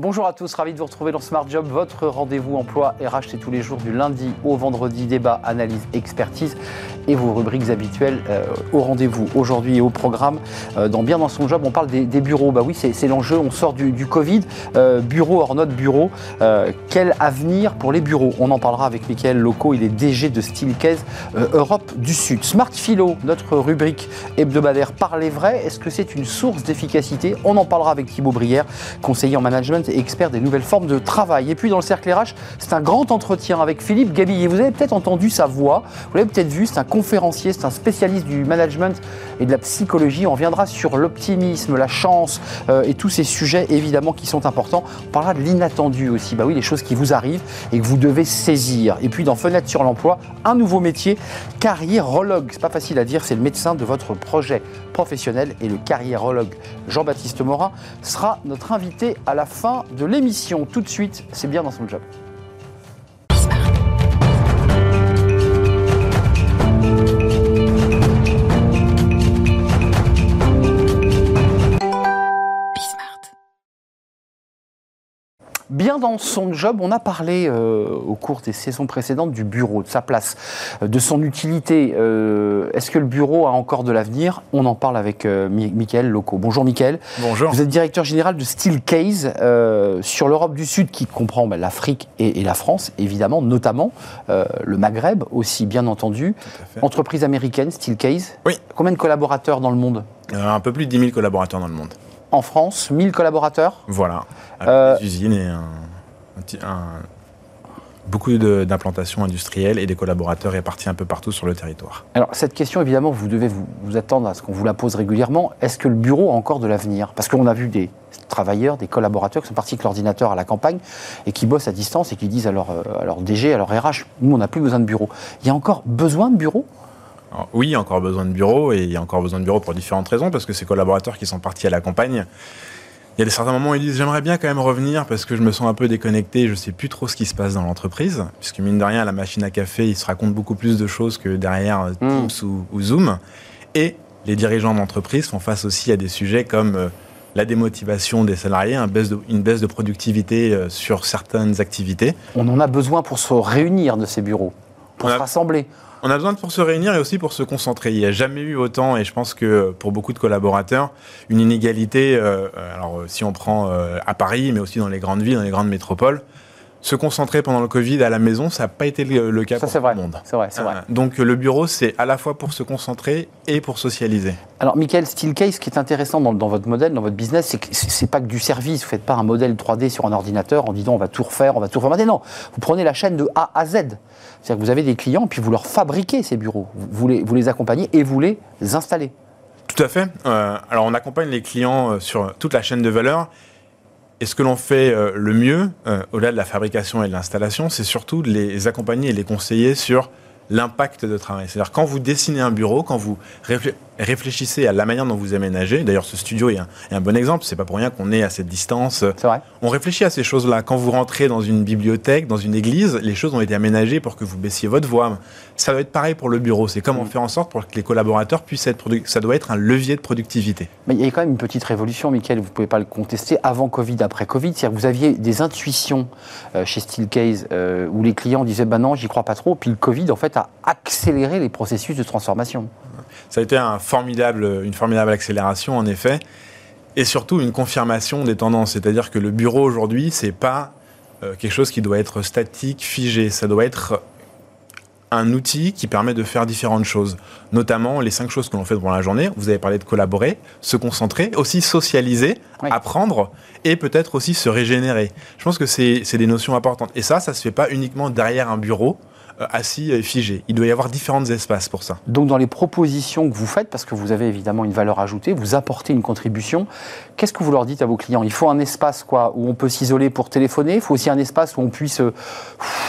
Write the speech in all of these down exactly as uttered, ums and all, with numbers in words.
Bonjour à tous, ravi de vous retrouver dans Smart Job, votre rendez-vous emploi R H, c'est tous les jours du lundi au vendredi, débat, analyse, expertise et vos rubriques habituelles euh, au rendez-vous. Aujourd'hui et au programme, euh, dans Bien dans son job, on parle des, des bureaux. Bah oui, c'est l'enjeu, on sort du, du Covid, euh, bureau hors note bureau, euh, quel avenir pour les bureaux? On en parlera avec Mickaël Loco, il est D G de Steelcase euh, Europe du Sud. Smart Philo, notre rubrique hebdomadaire, parler vrai, est-ce que c'est une source d'efficacité? On en parlera avec Thibaut Brière, conseiller en management et expert des nouvelles formes de travail. Et puis dans le cercle R H, c'est un grand entretien avec Philippe Gabilliet. Vous avez peut-être entendu sa voix, vous l'avez peut-être vu, c'est un conférencier, c'est un spécialiste du management et de la psychologie. On reviendra sur l'optimisme, la chance euh, et tous ces sujets évidemment qui sont importants. On parlera de l'inattendu aussi, bah oui, les choses qui vous arrivent et que vous devez saisir. Et puis dans Fenêtre sur l'emploi, un nouveau métier, carriérologue. C'est pas facile à dire, c'est le médecin de votre projet professionnel et le carriérologue Jean-Baptiste Morin sera notre invité à la fin de l'émission. Tout de suite, c'est Bien dans son job. Bien dans son job, on a parlé euh, au cours des saisons précédentes du bureau, de sa place, de son utilité. Euh, Est-ce que le bureau a encore de l'avenir? On en parle avec euh, Mickaël Loco. Bonjour Mickaël. Bonjour. Vous êtes directeur général de Steelcase euh, sur l'Europe du Sud, qui comprend bah, l'Afrique et, et la France, évidemment, notamment euh, le Maghreb aussi, bien entendu. Entreprise américaine, Steelcase. Oui. Combien de collaborateurs dans le monde? euh, Un peu plus de dix mille collaborateurs dans le monde. En France, mille collaborateurs. Voilà, avec euh, des usines et un, un, un, beaucoup d'implantations industrielles et des collaborateurs répartis un peu partout sur le territoire. Alors cette question, évidemment, vous devez vous, vous attendre à ce qu'on vous la pose régulièrement. Est-ce que le bureau a encore de l'avenir? Parce qu'on a vu des travailleurs, des collaborateurs qui sont partis avec l'ordinateur à la campagne et qui bossent à distance et qui disent à leur, à leur D G, à leur R H, nous on n'a plus besoin de bureau. Il y a encore besoin de bureau? Alors, oui, il y a encore besoin de bureaux, et il y a encore besoin de bureaux pour différentes raisons, parce que ces collaborateurs qui sont partis à la campagne, il y a des certains moments où ils disent « j'aimerais bien quand même revenir parce que je me sens un peu déconnecté, je ne sais plus trop ce qui se passe dans l'entreprise », puisque mine de rien, à la machine à café, ils se racontent beaucoup plus de choses que derrière Teams mmh. ou, ou Zoom. Et les dirigeants d'entreprise font face aussi à des sujets comme la démotivation des salariés, une baisse de, une baisse de productivité sur certaines activités. On en a besoin pour se réunir de ces bureaux, pour a... se rassembler. On a besoin de, pour se réunir et aussi pour se concentrer. Il n'y a jamais eu autant, et je pense que pour beaucoup de collaborateurs, une inégalité, euh, alors si on prend euh, à Paris, mais aussi dans les grandes villes, dans les grandes métropoles, se concentrer pendant le Covid à la maison, ça n'a pas été le, le cas ça, pour tout vrai. le monde. C'est vrai, c'est vrai. Euh, donc le bureau, c'est à la fois pour se concentrer et pour socialiser. Alors Mickaël, Steelcase, ce qui est intéressant dans, dans votre modèle, dans votre business, c'est que ce n'est pas que du service. Vous ne faites pas un modèle trois D sur un ordinateur en disant on va tout refaire, on va tout refaire. Non, vous prenez la chaîne de A à Z. C'est-à-dire que vous avez des clients, puis vous leur fabriquez ces bureaux. Vous les, vous les accompagnez et vous les installez. Tout à fait. Euh, alors on accompagne les clients sur toute la chaîne de valeur. Et ce que l'on fait euh, le mieux, euh, au-delà de la fabrication et de l'installation, c'est surtout de les accompagner et les conseiller sur l'impact de travail. C'est-à-dire quand vous dessinez un bureau, quand vous réfléchissez à la manière dont vous aménagez, d'ailleurs ce studio est un, est un bon exemple, c'est pas pour rien qu'on est à cette distance. C'est vrai. On réfléchit à ces choses-là. Quand vous rentrez dans une bibliothèque, dans une église, les choses ont été aménagées pour que vous baissiez votre voix. Ça doit être pareil pour le bureau. C'est comment mmh. faire en sorte pour que les collaborateurs puissent être... Produ- ça doit être un levier de productivité. Mais il y a quand même une petite révolution, Mickaël, vous ne pouvez pas le contester, avant Covid, après Covid. C'est-à-dire que vous aviez des intuitions euh, chez Steelcase euh, où les clients disaient « ben non, j'y crois pas trop », puis le Covid, en fait, à accélérer les processus de transformation. Ça a été un formidable, une formidable accélération, en effet, et surtout une confirmation des tendances. C'est-à-dire que le bureau, aujourd'hui, ce n'est pas euh, quelque chose qui doit être statique, figé. Ça doit être un outil qui permet de faire différentes choses, notamment les cinq choses que l'on fait durant la journée. Vous avez parlé de collaborer, se concentrer, aussi socialiser, oui. apprendre et peut-être aussi se régénérer. Je pense que c'est, c'est des notions importantes. Et ça, ça ne se fait pas uniquement derrière un bureau, assis et figé. Il doit y avoir différents espaces pour ça. Donc dans les propositions que vous faites, parce que vous avez évidemment une valeur ajoutée, vous apportez une contribution, qu'est-ce que vous leur dites à vos clients? Il faut un espace quoi, où on peut s'isoler pour téléphoner, il faut aussi un espace où on puisse euh,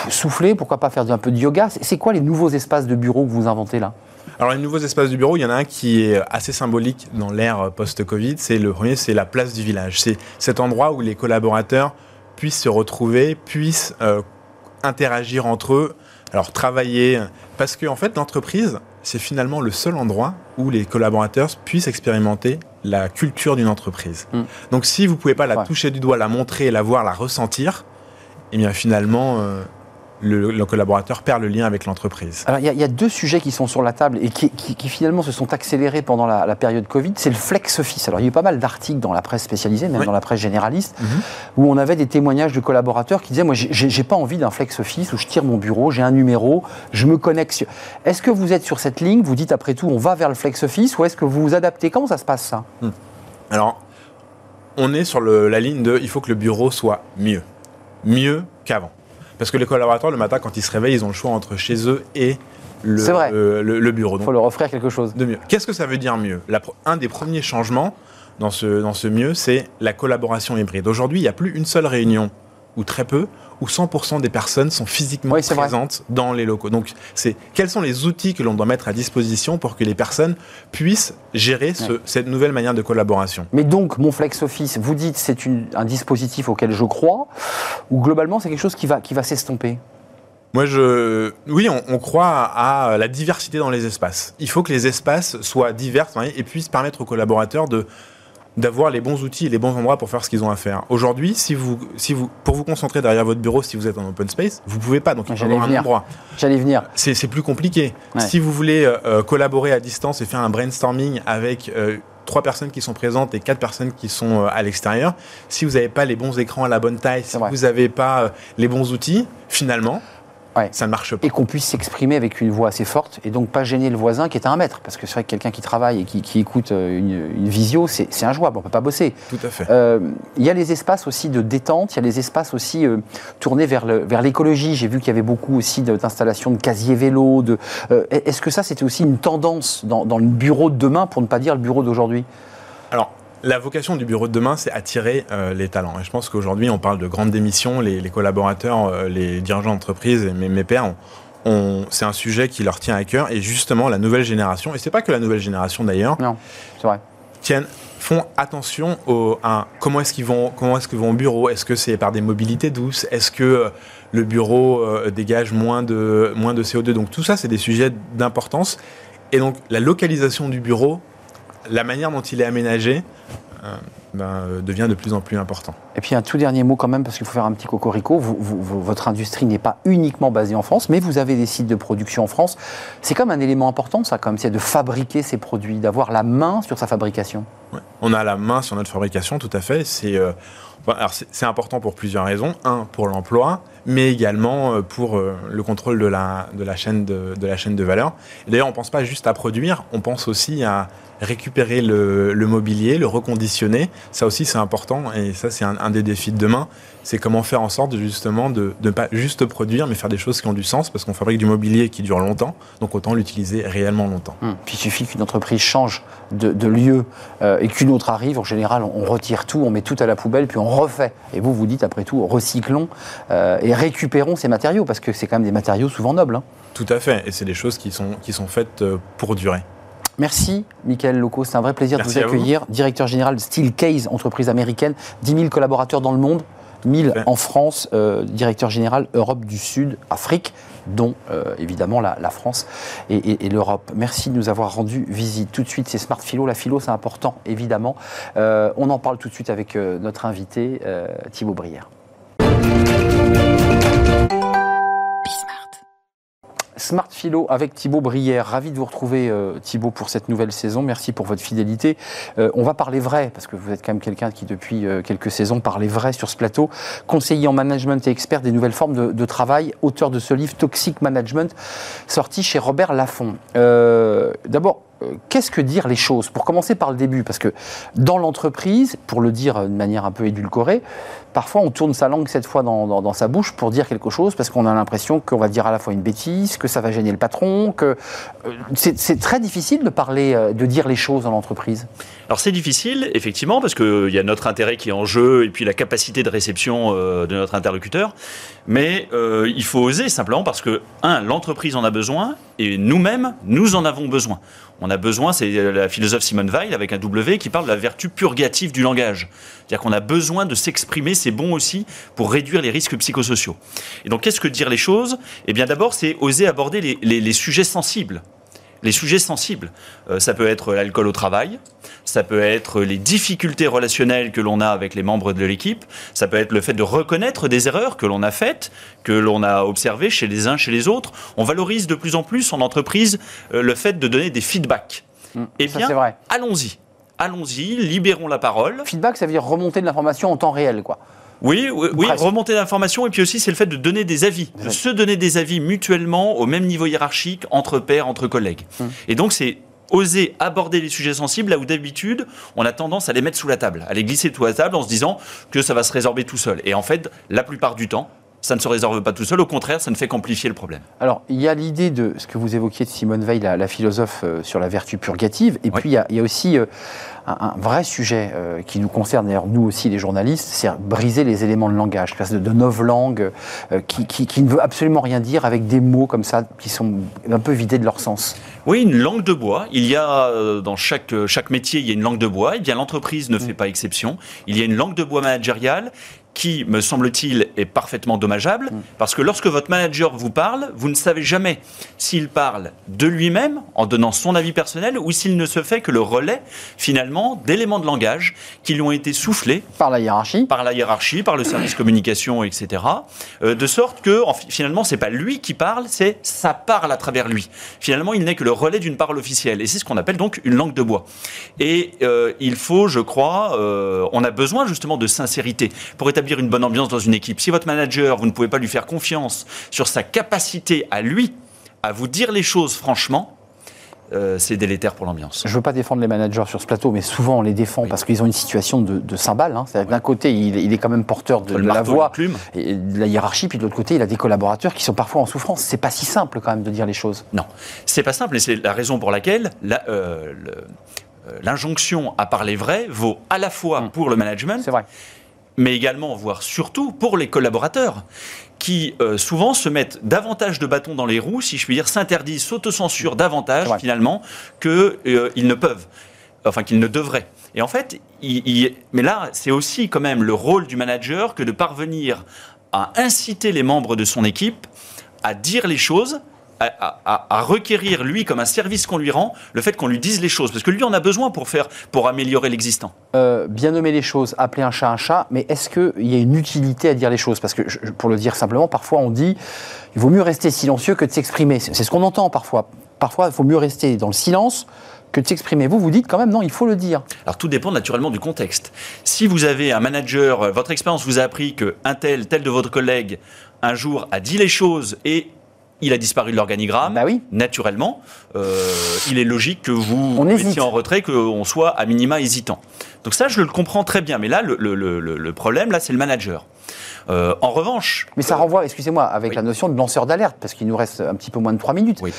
souffler, pourquoi pas faire un peu de yoga. C'est quoi les nouveaux espaces de bureau que vous inventez là? Alors les nouveaux espaces du bureau, il y en a un qui est assez symbolique dans l'ère post-Covid. C'est le premier, c'est la place du village. C'est cet endroit où les collaborateurs puissent se retrouver, puissent euh, interagir entre eux, alors travailler, parce que en fait l'entreprise c'est finalement le seul endroit où les collaborateurs puissent expérimenter la culture d'une entreprise. Mmh. Donc si vous ne pouvez pas la ouais. toucher du doigt, la montrer, la voir, la ressentir, eh bien finalement, euh, le, le collaborateur perd le lien avec l'entreprise. Alors il y, y a deux sujets qui sont sur la table et qui, qui, qui finalement se sont accélérés pendant la, la période Covid, c'est le flex office. Alors il y a eu pas mal d'articles dans la presse spécialisée, même oui. dans la presse généraliste, mmh. où on avait des témoignages de collaborateurs qui disaient « moi j'ai, j'ai pas envie d'un flex office où je tire mon bureau, j'ai un numéro, je me connecte ». Est-ce que vous êtes sur cette ligne, vous dites après tout on va vers le flex office ou est-ce que vous vous adaptez? Comment ça se passe ça? mmh. Alors on est sur le, la ligne de « il faut que le bureau soit mieux ». Mieux qu'avant. Parce que les collaborateurs, le matin, quand ils se réveillent, ils ont le choix entre chez eux et le, euh, le, le bureau. Il faut leur offrir quelque chose de mieux. Qu'est-ce que ça veut dire mieux? La, Un des premiers changements dans ce, dans ce mieux, c'est la collaboration hybride. Aujourd'hui, il n'y a plus une seule réunion, ou très peu, où cent pour cent des personnes sont physiquement oui, présentes vrai. dans les locaux. Donc, c'est quels sont les outils que l'on doit mettre à disposition pour que les personnes puissent gérer ce, ouais. cette nouvelle manière de collaboration. Mais donc, mon flex office, vous dites c'est une, un dispositif auquel je crois, ou globalement c'est quelque chose qui va, qui va s'estomper? Moi, je, oui, on, on croit à la diversité dans les espaces. Il faut que les espaces soient divers et puissent permettre aux collaborateurs de d'avoir les bons outils et les bons endroits pour faire ce qu'ils ont à faire. Aujourd'hui, si vous, si vous, pour vous concentrer derrière votre bureau, si vous êtes en open space, vous ne pouvez pas, donc il faut avoir venir. un endroit. J'allais venir. C'est, c'est plus compliqué. Ouais. Si vous voulez euh, collaborer à distance et faire un brainstorming avec euh, trois personnes qui sont présentes et quatre personnes qui sont euh, à l'extérieur, si vous n'avez pas les bons écrans à la bonne taille, si vous n'avez pas euh, les bons outils, finalement... Ouais. Ça ne marche pas. Et qu'on puisse s'exprimer avec une voix assez forte et donc pas gêner le voisin qui est à un mètre. Parce que c'est vrai que quelqu'un qui travaille et qui, qui écoute une, une visio, c'est, c'est injouable, on ne peut pas bosser. Tout à fait. Il euh, y a les espaces aussi de détente, il y a les espaces aussi euh, tournés vers, le, vers l'écologie. J'ai vu qu'il y avait beaucoup aussi d'installations de casiers vélos. De, euh, est-ce que ça, c'était aussi une tendance dans, dans le bureau de demain, pour ne pas dire le bureau d'aujourd'hui? Alors, la vocation du bureau de demain, c'est attirer euh, les talents. Et je pense qu'aujourd'hui, on parle de grandes démissions. Les, les collaborateurs, euh, les dirigeants d'entreprise et mes, mes pairs, on, on, c'est un sujet qui leur tient à cœur. Et justement, la nouvelle génération, et c'est pas que la nouvelle génération d'ailleurs, non, c'est vrai. Tiennent, font attention au, à comment est-ce qu'ils vont, comment est-ce qu'ils vont au bureau. Est-ce que c'est par des mobilités douces? Est-ce que euh, le bureau euh, dégage moins de, moins de C O deux? Donc tout ça, c'est des sujets d'importance. Et donc la localisation du bureau, la manière dont il est aménagé euh, ben, euh, devient de plus en plus important. Et puis un tout dernier mot quand même, parce qu'il faut faire un petit cocorico, vous, vous, votre industrie n'est pas uniquement basée en France, mais vous avez des sites de production en France. C'est quand même un élément important ça quand même, c'est de fabriquer ces produits, d'avoir la main sur sa fabrication. Ouais. On a la main sur notre fabrication, tout à fait. C'est, euh, bon, alors c'est, c'est important pour plusieurs raisons. Un, pour l'emploi, mais également pour euh, le contrôle de la, de la chaîne de, de la chaîne de valeur. Et d'ailleurs, on ne pense pas juste à produire, on pense aussi à récupérer le, le mobilier, le reconditionner. Ça aussi, c'est important et ça, c'est un, un des défis de demain. C'est comment faire en sorte, justement, de ne pas juste produire, mais faire des choses qui ont du sens, parce qu'on fabrique du mobilier qui dure longtemps, donc autant l'utiliser réellement longtemps. Mmh. Puis il suffit qu'une entreprise change de, de lieu euh, et qu'une autre arrive. En général, on, on retire tout, on met tout à la poubelle, puis on refait. Et vous, vous dites, après tout, recyclons euh, et récupérons ces matériaux, parce que c'est quand même des matériaux souvent nobles. Hein. Tout à fait, et c'est des choses qui sont, qui sont faites pour durer. Merci Mickaël Loco, c'est un vrai plaisir Merci de vous accueillir. Vous. Directeur général de Steelcase, entreprise américaine, dix mille collaborateurs dans le monde, mille ouais. en France, euh, directeur général Europe du Sud, Afrique, dont euh, évidemment la, la France et, et, et l'Europe. Merci de nous avoir rendu visite. Tout de suite, c'est Smart Philo. La philo, c'est important, évidemment. Euh, on en parle tout de suite avec euh, notre invité, euh, Thibaut Brière. Smart Philo avec Thibaut Brière. Ravi de vous retrouver, euh, Thibaut, pour cette nouvelle saison. Merci pour votre fidélité. Euh, on va parler vrai, parce que vous êtes quand même quelqu'un qui, depuis euh, quelques saisons, parlait vrai sur ce plateau. Conseiller en management et expert des nouvelles formes de, de travail, auteur de ce livre Toxic Management, sorti chez Robert Laffont. Euh, d'abord, qu'est-ce que dire les choses? Pour commencer par le début, parce que dans l'entreprise, pour le dire de manière un peu édulcorée, parfois on tourne sa langue cette fois dans, dans, dans sa bouche pour dire quelque chose, parce qu'on a l'impression qu'on va dire à la fois une bêtise, que ça va gêner le patron, que euh, c'est, c'est très difficile de parler, euh, de dire les choses dans l'entreprise. Alors c'est difficile, effectivement, parce qu'il y a notre intérêt qui est en jeu et puis la capacité de réception euh, de notre interlocuteur, mais euh, il faut oser simplement parce que, un, l'entreprise en a besoin et nous-mêmes, nous en avons besoin. On a besoin, c'est la philosophe Simone Weil avec un W qui parle de la vertu purgative du langage. C'est-à-dire qu'on a besoin de s'exprimer, c'est bon aussi, pour réduire les risques psychosociaux. Et donc, qu'est-ce que dire les choses? Eh bien, d'abord, c'est oser aborder les, les, les sujets sensibles. les sujets sensibles. Euh, ça peut être l'alcool au travail, ça peut être les difficultés relationnelles que l'on a avec les membres de l'équipe, ça peut être le fait de reconnaître des erreurs que l'on a faites, que l'on a observées chez les uns, chez les autres. On valorise de plus en plus en entreprise euh, le fait de donner des feedbacks. Mmh, eh bien, ça c'est vrai. Allons-y. Allons-y, libérons la parole. Feedback, ça veut dire remonter de l'information en temps réel, quoi. Oui, oui, oui remonter l'information, et puis aussi c'est le fait de donner des avis, de se donner des avis mutuellement au même niveau hiérarchique, entre pairs, entre collègues. Mmh. Et donc c'est oser aborder les sujets sensibles là où d'habitude on a tendance à les mettre sous la table, à les glisser sous la table en se disant que ça va se résorber tout seul. Et en fait, la plupart du temps, ça ne se résorbe pas tout seul, au contraire, ça ne fait qu'amplifier le problème. Alors, il y a l'idée de ce que vous évoquiez de Simone Weil, la, la philosophe euh, sur la vertu purgative, et oui. puis il y a, il y a aussi euh, un, un vrai sujet euh, qui nous concerne, d'ailleurs nous aussi les journalistes, c'est briser les éléments de langage, de, de novlangue euh, qui, qui, qui ne veut absolument rien dire avec des mots comme ça qui sont un peu vidés de leur sens. Oui, une langue de bois. Il y a euh, dans chaque, chaque métier, il y a une langue de bois, et bien l'entreprise ne mmh. fait pas exception. Il y a une langue de bois managériale qui, me semble-t-il, est parfaitement dommageable, parce que lorsque votre manager vous parle, vous ne savez jamais s'il parle de lui-même, en donnant son avis personnel, ou s'il ne se fait que le relais, finalement, d'éléments de langage qui lui ont été soufflés. Par la hiérarchie. Par la hiérarchie, par le service communication, et cetera. Euh, de sorte que, en, finalement, c'est pas lui qui parle, c'est ça parle à travers lui. Finalement, il n'est que le relais d'une parole officielle. Et c'est ce qu'on appelle donc une langue de bois. Et euh, il faut, je crois, euh, on a besoin justement de sincérité pour établir une bonne ambiance dans une équipe. Si votre manager, vous ne pouvez pas lui faire confiance sur sa capacité à lui, à vous dire les choses franchement, euh, c'est délétère pour l'ambiance. Je ne veux pas défendre les managers sur ce plateau, mais souvent on les défend oui. parce qu'ils ont une situation de, de cymbale. Hein. C'est-à-dire oui. D'un côté, il, il est quand même porteur de, de la voix, et de la hiérarchie, puis de l'autre côté, il a des collaborateurs qui sont parfois en souffrance. C'est pas si simple quand même de dire les choses. Non, c'est pas simple, et c'est la raison pour laquelle la, euh, le, l'injonction à parler vrai vaut à la fois pour le management, c'est vrai. mais également, voire surtout, pour les collaborateurs, qui euh, souvent se mettent davantage de bâtons dans les roues, si je puis dire, s'interdisent, s'autocensurent davantage, ouais. finalement, qu'ils euh, ne peuvent, enfin qu'ils ne devraient. Et en fait, il, il... mais là, c'est aussi quand même le rôle du manager que de parvenir à inciter les membres de son équipe à dire les choses, À, à, à requérir, lui, comme un service qu'on lui rend, le fait qu'on lui dise les choses. Parce que lui, on a besoin pour faire, pour améliorer l'existant. Euh, bien nommer les choses, appeler un chat un chat, mais est-ce qu'il y a une utilité à dire les choses ? Parce que, je, pour le dire simplement, parfois on dit « il vaut mieux rester silencieux que de s'exprimer ». C'est ce qu'on entend parfois. Parfois, il faut mieux rester dans le silence que de s'exprimer. Vous, vous dites quand même non, il faut le dire. Alors, tout dépend naturellement du contexte. Si vous avez un manager, votre expérience vous a appris qu'un tel, tel de votre collègue, un jour, a dit les choses et... il a disparu de l'organigramme, bah oui. naturellement. Euh, il est logique que vous étiez en retrait, qu'on soit à minima hésitant. Donc ça, je le comprends très bien. Mais là, le, le, le, le problème, là, c'est le manager. Euh, en revanche... Mais ça euh, renvoie, excusez-moi, avec oui. la notion de lanceur d'alerte, parce qu'il nous reste un petit peu moins de trois minutes. Oui.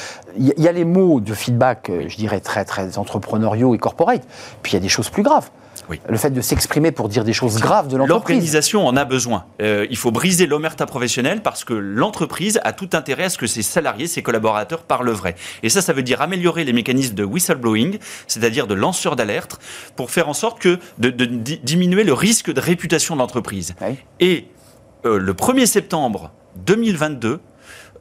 Il y a les mots de feedback, oui. je dirais, très, très entrepreneuriaux et corporate. Puis il y a des choses plus graves. Oui. Le fait de s'exprimer pour dire des choses graves de l'entreprise. L'organisation en a besoin. Euh, il faut briser l'omerta professionnelle parce que l'entreprise a tout intérêt à ce que ses salariés, ses collaborateurs parlent vrai. Et ça, ça veut dire améliorer les mécanismes de whistleblowing, c'est-à-dire de lanceur d'alerte, pour faire en sorte que de, de, de diminuer le risque de réputation de l'entreprise. Oui. Et euh, le premier septembre deux mille vingt-deux,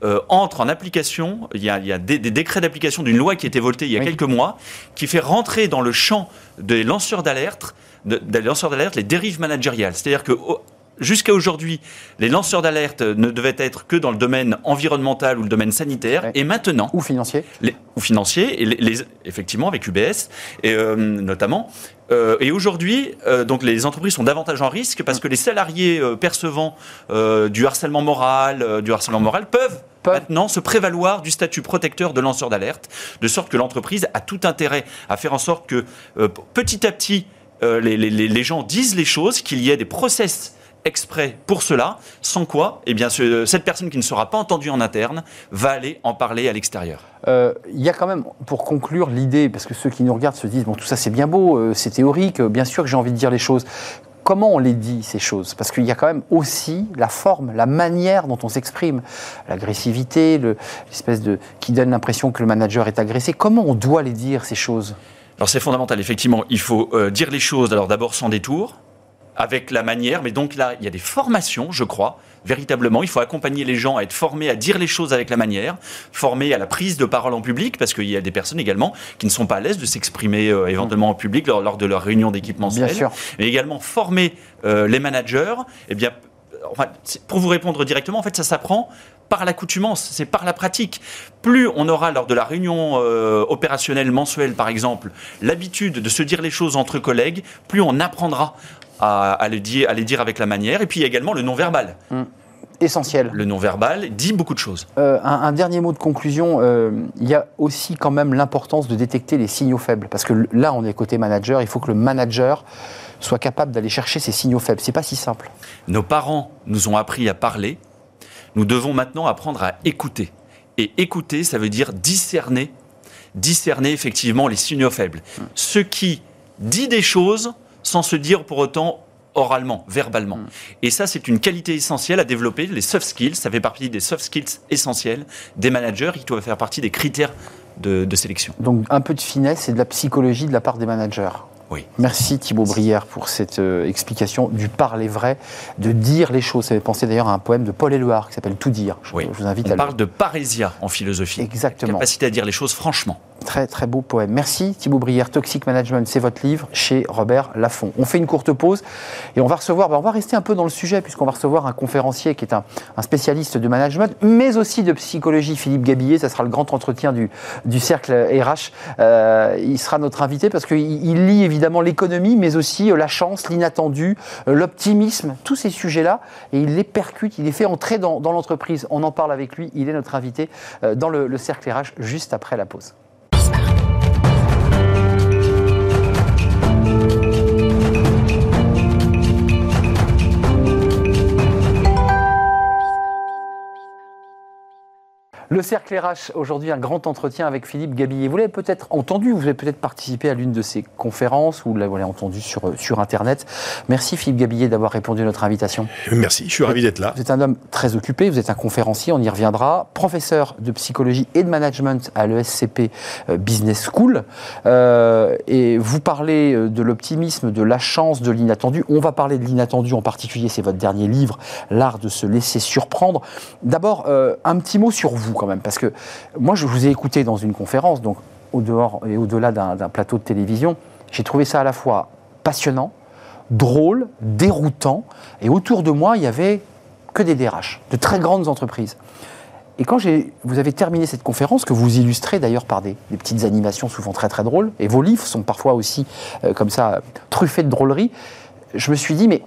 Euh, entre en application, il y a, il y a des, des décrets d'application d'une loi qui a été votée il y a oui. quelques mois, qui fait rentrer dans le champ des lanceurs d'alerte, de, des lanceurs d'alerte les dérives managériales. C'est-à-dire que oh, jusqu'à aujourd'hui, les lanceurs d'alerte ne devaient être que dans le domaine environnemental ou le domaine sanitaire, oui. et maintenant... Ou financier. Les, ou financier, et les, les, effectivement, avec U B S, et, euh, notamment... Euh, et aujourd'hui, euh, donc les entreprises sont davantage en risque parce que les salariés euh, percevant euh, du harcèlement moral, euh, du harcèlement moral peuvent, peuvent maintenant se prévaloir du statut protecteur de lanceur d'alerte, de sorte que l'entreprise a tout intérêt à faire en sorte que euh, petit à petit euh, les, les, les gens disent les choses, qu'il y ait des process exprès pour cela, sans quoi, eh bien, ce, cette personne qui ne sera pas entendue en interne va aller en parler à l'extérieur. Euh, il y a quand même, pour conclure, l'idée, parce que ceux qui nous regardent se disent « bon, tout ça c'est bien beau, euh, c'est théorique, euh, bien sûr que j'ai envie de dire les choses ». Comment on les dit, ces choses ? Parce qu'il y a quand même aussi la forme, la manière dont on s'exprime, l'agressivité, le, l'espèce de... qui donne l'impression que le manager est agressé. Comment on doit les dire, ces choses ? Alors c'est fondamental, effectivement, il faut euh, dire les choses, alors d'abord sans détour, avec la manière. Mais donc là, il y a des formations, je crois, véritablement. Il faut accompagner les gens à être formés, à dire les choses avec la manière, formés à la prise de parole en public, parce qu'il y a des personnes également qui ne sont pas à l'aise de s'exprimer euh, éventuellement en public lors, lors de leur réunion d'équipementiel. Bien sûr. Mais également former euh, les managers. Eh bien, enfin, pour vous répondre directement, en fait, ça s'apprend par l'accoutumance, c'est par la pratique. Plus on aura, lors de la réunion euh, opérationnelle mensuelle par exemple, l'habitude de se dire les choses entre collègues, plus on apprendra à, à, les, dire, à les dire avec la manière. Et puis il y a également le non-verbal. Mmh. Essentiel. Le non-verbal dit beaucoup de choses. Euh, un, un dernier mot de conclusion, euh, il y a aussi quand même l'importance de détecter les signaux faibles. Parce que là, on est côté manager, il faut que le manager soit capable d'aller chercher ces signaux faibles. C'est pas si simple. Nos parents nous ont appris à parler. Nous devons maintenant apprendre à écouter. Et écouter, ça veut dire discerner, discerner effectivement les signaux faibles. Mm. Ce qui dit des choses sans se dire pour autant oralement, verbalement. Mm. Et ça, c'est une qualité essentielle à développer, les soft skills. Ça fait partie des soft skills essentiels des managers qui doivent faire partie des critères de, de sélection. Donc un peu de finesse et de la psychologie de la part des managers. Oui. Merci Thibaut Brière pour cette euh, explication du parler vrai, de dire les choses. Ça fait penser d'ailleurs à un poème de Paul Éluard qui s'appelle « Tout dire ». Je, oui. je vous invite On à parle le... de parésia en philosophie. Exactement. Capacité à dire les choses franchement. Très très beau poème. Merci Thibaut Brière. Toxic Management, c'est votre livre chez Robert Laffont. On fait une courte pause et on va recevoir, ben on va rester un peu dans le sujet puisqu'on va recevoir un conférencier qui est un, un spécialiste de management, mais aussi de psychologie, Philippe Gabilliet. Ça sera le grand entretien du, du cercle R H. Euh, il sera notre invité parce qu'il il lie évidemment l'économie, mais aussi la chance, l'inattendu, l'optimisme, tous ces sujets-là, et il les percute, il les fait entrer dans, dans l'entreprise. On en parle avec lui, il est notre invité dans le, le cercle R H juste après la pause. Le Cercle R H, aujourd'hui, un grand entretien avec Philippe Gabilliet. Vous l'avez peut-être entendu, vous avez peut-être participé à l'une de ses conférences ou vous l'avez entendu sur, sur Internet. Merci Philippe Gabilliet d'avoir répondu à notre invitation. Merci, je suis ravi d'être là. Vous êtes un homme très occupé, vous êtes un conférencier, on y reviendra, professeur de psychologie et de management à l'E S C P Business School. Euh, et vous parlez de l'optimisme, de la chance, de l'inattendu. On va parler de l'inattendu en particulier, c'est votre dernier livre, L'art de se laisser surprendre. D'abord, euh, un petit mot sur vous. Quand même, parce que moi je vous ai écouté dans une conférence, donc au dehors et au-delà d'un, d'un plateau de télévision, j'ai trouvé ça à la fois passionnant, drôle, déroutant, et autour de moi il n'y avait que des D R H, de très grandes entreprises. Et quand j'ai, vous avez terminé cette conférence, que vous illustrez d'ailleurs par des, des petites animations souvent très très drôles, et vos livres sont parfois aussi euh, comme ça truffés de drôleries, je me suis dit mais...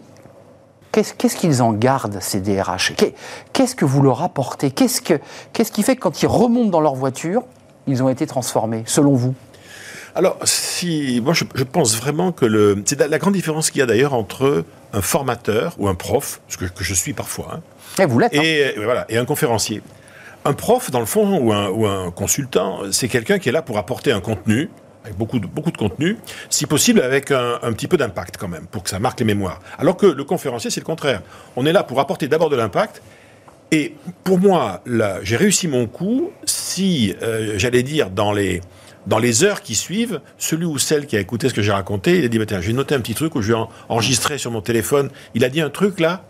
Qu'est-ce qu'ils en gardent, ces D R H ? Qu'est-ce que vous leur apportez ? qu'est-ce, que, qu'est-ce qui fait que quand ils remontent dans leur voiture, ils ont été transformés, selon vous ? Alors, si, moi, je, je pense vraiment que le, c'est la grande différence qu'il y a d'ailleurs entre un formateur ou un prof, ce que, que je suis parfois, hein, et, vous l'êtes, et, hein. et, voilà, et un conférencier. Un prof, dans le fond, ou un, ou un consultant, c'est quelqu'un qui est là pour apporter un contenu, avec beaucoup de, beaucoup de contenu, si possible avec un, un petit peu d'impact quand même, pour que ça marque les mémoires. Alors que le conférencier, c'est le contraire. On est là pour apporter d'abord de l'impact, et pour moi, là, j'ai réussi mon coup si, euh, j'allais dire, dans les, dans les heures qui suivent, celui ou celle qui a écouté ce que j'ai raconté, il a dit, bah, tiens, j'ai noté un petit truc, où je vais en, enregistrer sur mon téléphone, il a dit un truc là,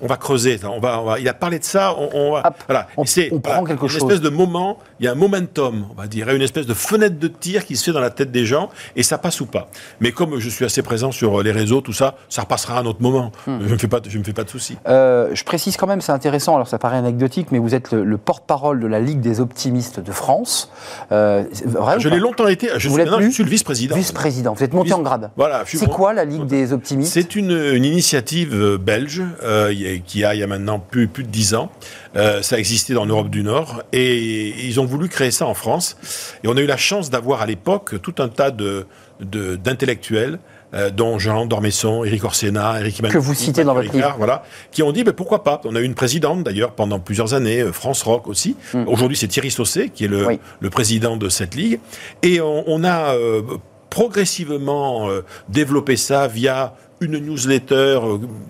on va creuser, on va, on va, il a parlé de ça, on, on va... Hop, voilà. on, c'est, on prend voilà, quelque une chose. Une espèce de moment, il y a un momentum, on va dire, une espèce de fenêtre de tir qui se fait dans la tête des gens, et ça passe ou pas. Mais comme je suis assez présent sur les réseaux, tout ça, ça repassera à un autre moment. Hmm. Je ne me fais pas, je me fais pas de soucis. Euh, je précise quand même, c'est intéressant, alors ça paraît anecdotique, mais vous êtes le, le porte-parole de la Ligue des optimistes de France. Euh, vrai, je l'ai longtemps été, je, suis, non, je suis le vice-président. Vice-président, vous êtes monté vice- en grade. Voilà. C'est mon... quoi la Ligue des optimistes ? C'est une, une initiative belge, euh, y a qui a, il y a maintenant plus, plus de dix ans. Euh, ça existait en Europe du Nord. Et ils ont voulu créer ça en France. Et on a eu la chance d'avoir à l'époque tout un tas de, de, d'intellectuels, euh, dont Jean d'Ormesson, Éric Orsena, Éric Manouki, que vous citez dans votre livre, voilà, qui ont dit bah, pourquoi pas. On a eu une présidente d'ailleurs pendant plusieurs années, France Rock aussi. Mm. Aujourd'hui, c'est Thierry Sossé qui est le, oui. le président de cette ligue. Et on, on a euh, progressivement euh, développé ça via une newsletter,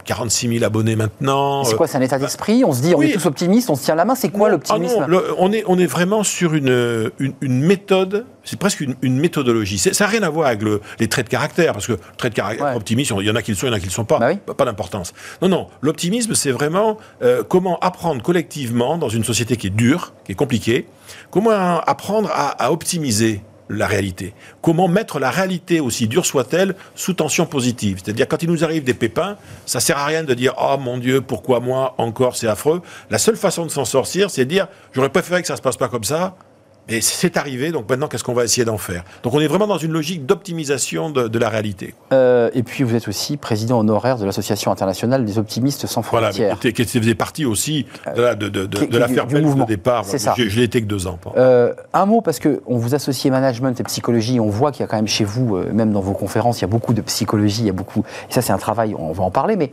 quarante-six mille abonnés maintenant. C'est quoi, c'est un état d'esprit? On se dit, on oui. est tous optimistes, on se tient la main. C'est quoi l'optimisme? Ah non, le, on, est, on est vraiment sur une, une, une méthode, c'est presque une, une méthodologie. C'est, ça n'a rien à voir avec le, les traits de caractère, parce que traits de caractère ouais. optimiste, il y en a qui le sont, il y en a qui ne le sont pas. Bah oui. Pas d'importance. Non, non, l'optimisme, c'est vraiment euh, comment apprendre collectivement, dans une société qui est dure, qui est compliquée, comment apprendre à, à optimiser la réalité. Comment mettre la réalité, aussi dure soit-elle, sous tension positive. C'est-à-dire, quand il nous arrive des pépins, ça ne sert à rien de dire « Oh mon Dieu, pourquoi moi encore, c'est affreux ». La seule façon de s'en sortir, c'est de dire « J'aurais préféré que ça ne se passe pas comme ça, mais c'est arrivé, donc maintenant, qu'est-ce qu'on va essayer d'en faire ?» Donc on est vraiment dans une logique d'optimisation de, de la réalité. Euh, et puis vous êtes aussi président honoraire de l'Association internationale des optimistes sans frontières. Voilà, qui faisait partie aussi de, de, de, de, de l'affaire belge de départ. C'est ça. Je, je l'ai été que deux ans. Euh, un mot, parce qu'on vous associe management et psychologie, on voit qu'il y a quand même chez vous, euh, même dans vos conférences, il y a beaucoup de psychologie, il y a beaucoup... Et ça, c'est un travail, on va en parler, mais...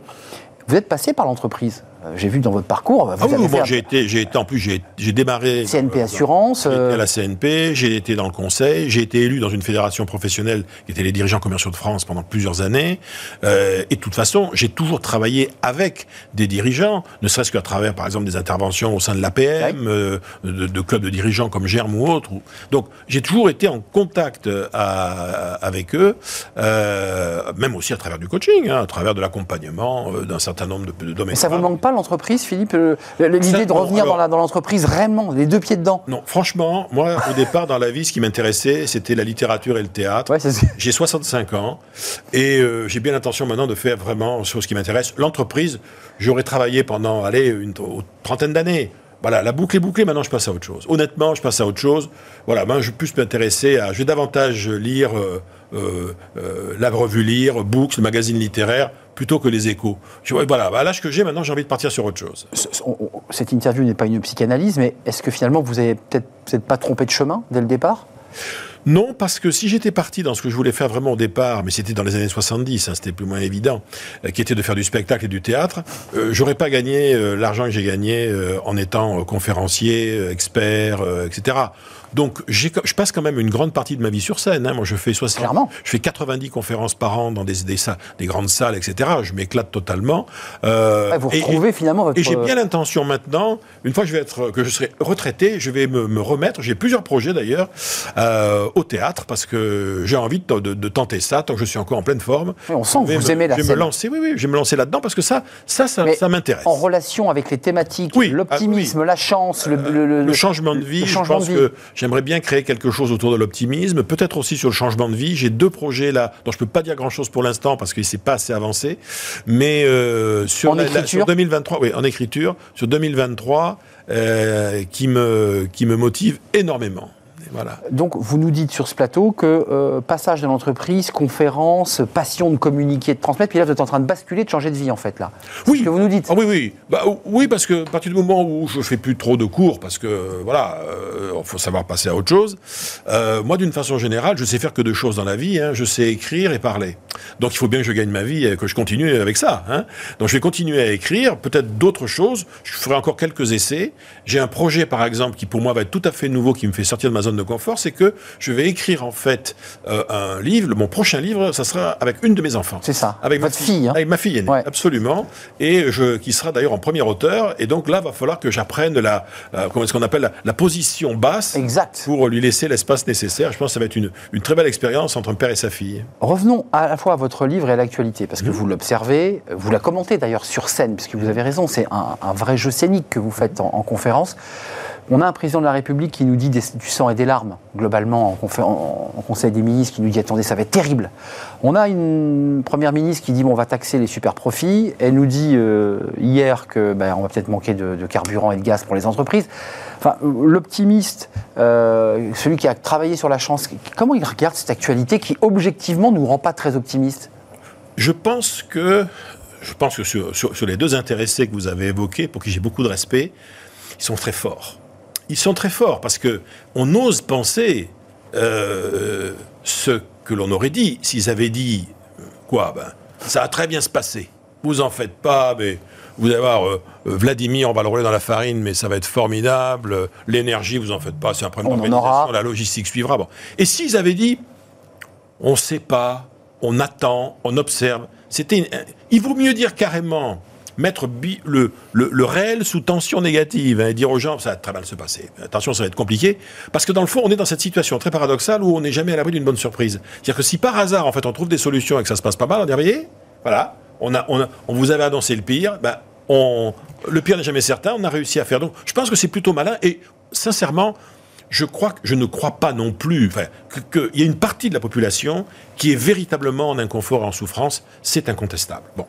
Vous êtes passé par l'entreprise. J'ai vu dans votre parcours. Vous ah oui, avez moi fait... j'ai été, j'ai été, en plus, j'ai, j'ai démarré. C N P Assurance. Euh... J'ai été à la C N P, j'ai été dans le conseil, j'ai été élu dans une fédération professionnelle qui était les dirigeants commerciaux de France pendant plusieurs années. Euh, et de toute façon, j'ai toujours travaillé avec des dirigeants, ne serait-ce qu'à travers, par exemple, des interventions au sein de l'A P M, oui. euh, de, de clubs de dirigeants comme Germe ou autres. Donc, j'ai toujours été en contact à, avec eux, euh, même aussi à travers du coaching, hein, à travers de l'accompagnement euh, d'un certain nombre de, de domaines. Mais ça ne vous manque pas l'entreprise, Philippe, le, l'idée ça, de revenir alors, dans, la, dans l'entreprise vraiment, les deux pieds dedans? Non, franchement, moi, au départ, dans la vie, ce qui m'intéressait, c'était la littérature et le théâtre. Ouais, j'ai soixante-cinq ans et euh, j'ai bien l'intention maintenant de faire vraiment sur ce qui m'intéresse. L'entreprise, j'aurais travaillé pendant, allez, une, une trentaine d'années. Voilà, la boucle est bouclée, maintenant je passe à autre chose. Honnêtement, je passe à autre chose. Voilà, ben, je vais plus m'intéresser à... Je vais davantage lire euh, euh, euh, la revue Lire, Books, le magazine littéraire, plutôt que les Échos. Je, voilà, à l'âge que j'ai, maintenant j'ai envie de partir sur autre chose. Cette interview n'est pas une psychanalyse, mais est-ce que finalement vous n'êtes peut-être pas trompé de chemin dès le départ ? Non, parce que si j'étais parti dans ce que je voulais faire vraiment au départ, mais c'était dans les années soixante-dix, hein, c'était plus ou moins évident, euh, qui était de faire du spectacle et du théâtre, euh, j'aurais pas gagné euh, l'argent que j'ai gagné euh, en étant euh, conférencier, euh, expert, euh, et cetera. Donc, j'ai, je passe quand même une grande partie de ma vie sur scène. Hein. Moi, je fais soixante, Clairement. je fais quatre-vingt-dix conférences par an dans des, des, des grandes salles, et cetera. Je m'éclate totalement. Euh, ouais, vous retrouvez et, finalement votre... Et j'ai bien l'intention maintenant, une fois que je vais être, que je serai retraité, je vais me, me remettre, j'ai plusieurs projets d'ailleurs, euh, au théâtre, parce que j'ai envie de, de, de tenter ça tant que je suis encore en pleine forme. Et on sent que vous me, aimez la je vais scène. Me lancer, oui, oui, je vais me lancer là-dedans, parce que ça, ça, ça, ça m'intéresse. En relation avec les thématiques, oui, l'optimisme, ah, oui. la chance, le, le, le, le changement de vie, je pense que j'aimerais bien créer quelque chose autour de l'optimisme, peut-être aussi sur le changement de vie. J'ai deux projets là, dont je ne peux pas dire grand-chose pour l'instant, parce qu'il ne s'est pas assez avancé, mais euh, sur, la, la, sur deux mille vingt-trois, oui, en écriture, sur deux mille vingt-trois, euh, qui me, qui me motive énormément. Voilà. Donc, vous nous dites sur ce plateau que euh, passage de l'entreprise, conférence, passion de communiquer, de transmettre, puis là, vous êtes en train de basculer, de changer de vie, en fait, là. C'est oui. ce que vous nous dites. Ah, oui, oui. Bah, oui, parce que à partir du moment où je ne fais plus trop de cours, parce que, voilà, il euh, faut savoir passer à autre chose, euh, moi, d'une façon générale, je sais faire que deux choses dans la vie, hein, je sais écrire et parler. Donc, il faut bien que je gagne ma vie et que je continue avec ça. Hein. Donc, je vais continuer à écrire, peut-être d'autres choses, je ferai encore quelques essais. J'ai un projet, par exemple, qui, pour moi, va être tout à fait nouveau, qui me fait sortir de ma zone de confort, c'est que je vais écrire en fait euh, un livre, mon prochain livre, ça sera avec une de mes enfants. C'est ça, avec votre ma fille. fille hein. Avec ma fille aînée, ouais. absolument, et je, qui sera d'ailleurs en premier auteur, et donc là, il va falloir que j'apprenne la, euh, comment est-ce qu'on appelle, la, la position basse exact. Pour lui laisser l'espace nécessaire. Je pense que ça va être une, une très belle expérience entre un père et sa fille. Revenons à la fois à votre livre et à l'actualité, parce que mmh. vous l'observez, vous la commentez d'ailleurs sur scène, puisque vous avez raison, c'est un, un vrai jeu scénique que vous faites en, en conférence. On a un président de la République qui nous dit des, du sang et des larmes, globalement, en, confé- en, en Conseil des ministres, qui nous dit « Attendez, ça va être terrible ». On a une première ministre qui dit bon, « On va taxer les super-profits ». Elle nous dit euh, hier qu'on ben, va peut-être manquer de, de carburant et de gaz pour les entreprises. Enfin, l'optimiste, euh, celui qui a travaillé sur la chance, comment il regarde cette actualité qui, objectivement, ne nous rend pas très optimistes ? Je pense que, je pense que sur, sur, sur les deux intéressés que vous avez évoqués, pour qui j'ai beaucoup de respect, ils sont très forts. Ils sont très forts parce que on ose penser euh, ce que l'on aurait dit s'ils avaient dit quoi ben ça va très bien se passer. Vous en faites pas, mais vous allez voir euh, Vladimir, on va le rouler dans la farine, mais ça va être formidable. L'énergie, vous en faites pas, c'est un problème d'organisation. La logistique suivra. Bon. Et s'ils avaient dit, on ne sait pas, on attend, on observe, C'était une... Il vaut mieux dire carrément, mettre bi... le, le, le réel sous tension négative, hein, et dire aux gens, ça va très mal se passer, attention, ça va être compliqué, parce que dans le fond, on est dans cette situation très paradoxale où on n'est jamais à l'abri d'une bonne surprise. C'est-à-dire que si par hasard, en fait, on trouve des solutions et que ça se passe pas mal, on dit, voyez, voilà, on, a, on, a, on vous avait annoncé le pire, ben, on, le pire n'est jamais certain, on a réussi à faire. Donc, je pense que c'est plutôt malin, et sincèrement, je crois que je ne crois pas non plus enfin, qu'il y a une partie de la population qui est véritablement en inconfort et en souffrance, c'est incontestable. Bon.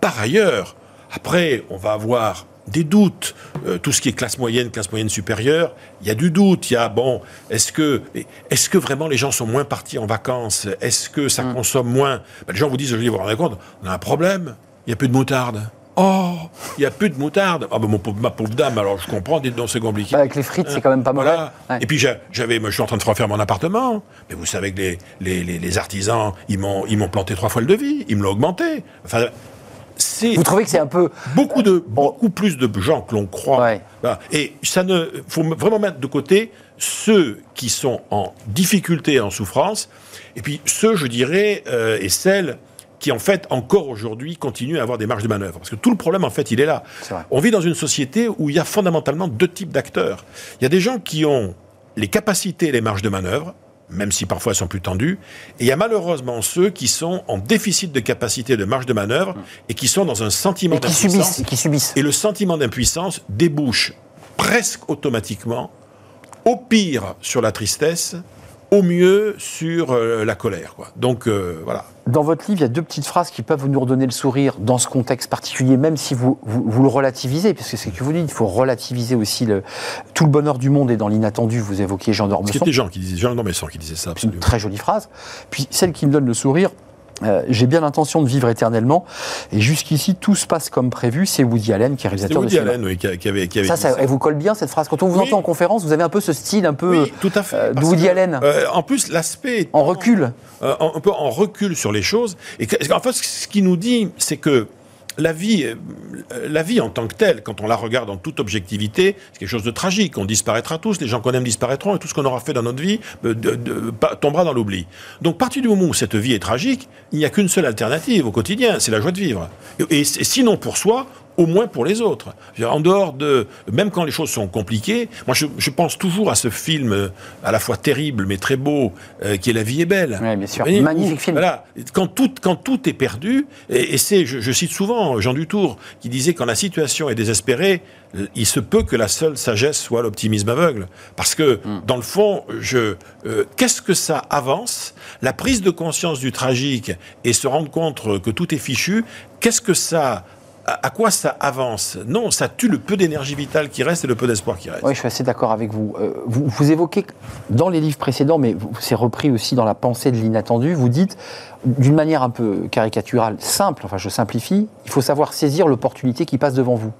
Par ailleurs, après, on va avoir des doutes. Euh, tout ce qui est classe moyenne, classe moyenne supérieure, il y a du doute. Il y a, bon, est-ce que, est-ce que vraiment les gens sont moins partis en vacances? Est-ce que ça mmh. consomme moins? Ben, les gens vous disent, je vais vous rendre compte, on a un problème, il n'y a plus de moutarde. Oh, il n'y a plus de moutarde. Ah ben mon pauvre, ma pauvre dame, alors je comprends, dites donc, c'est compliqué. Bah avec les frites, hein, c'est quand même pas mauvais. Voilà. Ouais. Et puis j'avais, je suis en train de refaire mon appartement, mais vous savez que les, les, les, les artisans, ils m'ont, ils m'ont planté trois fois le devis, ils me l'ont augmenté. Enfin, c'est, vous trouvez que c'est un peu... Beaucoup, de, beaucoup plus de gens que l'on croit. Ouais. Et ça ne... Il faut vraiment mettre de côté ceux qui sont en difficulté et en souffrance, et puis ceux, je dirais, euh, et celles... qui, en fait, encore aujourd'hui, continue à avoir des marges de manœuvre. Parce que tout le problème, en fait, il est là. On vit dans une société où il y a fondamentalement deux types d'acteurs. Il y a des gens qui ont les capacités et les marges de manœuvre, même si parfois elles sont plus tendues, et il y a malheureusement ceux qui sont en déficit de capacité et de marge de manœuvre, et qui sont dans un sentiment d'impuissance. Et qui subissent. Et le sentiment d'impuissance débouche presque automatiquement, au pire, sur la tristesse, au mieux sur euh, la colère, quoi. Donc, euh, voilà. Dans votre livre, il y a deux petites phrases qui peuvent nous redonner le sourire dans ce contexte particulier, même si vous, vous, vous le relativisez, parce que c'est ce que vous dites, il faut relativiser aussi le, tout le bonheur du monde et dans l'inattendu, vous évoquiez Jean d'Ormesson. C'était Jean qui disait, Jean d'Ormesson qui disait ça, absolument. Une très jolie phrase. Puis, celle qui me donne le sourire, euh, j'ai bien l'intention de vivre éternellement, et jusqu'ici, tout se passe comme prévu, c'est Woody Allen qui est réalisateur de ce film. Woody Allen, oui, qui, qui avait, qui avait ça, dit ça. Ça, elle vous colle bien, cette phrase. Quand on vous oui. entend en conférence, vous avez un peu ce style, un peu oui, tout à fait, euh, de Woody que, Allen. Euh, en plus, l'aspect... En recul. Euh, un peu en recul sur les choses. Et que, en fait, ce qu'il nous dit, c'est que la vie, la vie en tant que telle, quand on la regarde en toute objectivité, c'est quelque chose de tragique. On disparaîtra tous, les gens qu'on aime disparaîtront, et tout ce qu'on aura fait dans notre vie de, de, de, tombera dans l'oubli. Donc, à partir du moment où cette vie est tragique, il n'y a qu'une seule alternative au quotidien, c'est la joie de vivre. Et, et sinon pour soi, au moins pour les autres. En dehors de... Même quand les choses sont compliquées, moi je, je pense toujours à ce film à la fois terrible mais très beau, euh, qui est La vie est belle. Oui, bien sûr. Et, magnifique où, film. Voilà. Quand tout, quand tout est perdu, et, et c'est, je, je cite souvent Jean Dutour, qui disait quand la situation est désespérée, il se peut que la seule sagesse soit l'optimisme aveugle. Parce que, mmh. dans le fond, je, euh, qu'est-ce que ça avance? La prise de conscience du tragique et se rendre compte que tout est fichu, qu'est-ce que ça... À quoi ça avance? Non, ça tue le peu d'énergie vitale qui reste et le peu d'espoir qui reste. Oui, je suis assez d'accord avec vous. Euh, vous. Vous évoquez, dans les livres précédents, mais c'est repris aussi dans la pensée de l'inattendu, vous dites, d'une manière un peu caricaturale, simple, enfin je simplifie, il faut savoir saisir l'opportunité qui passe devant vous.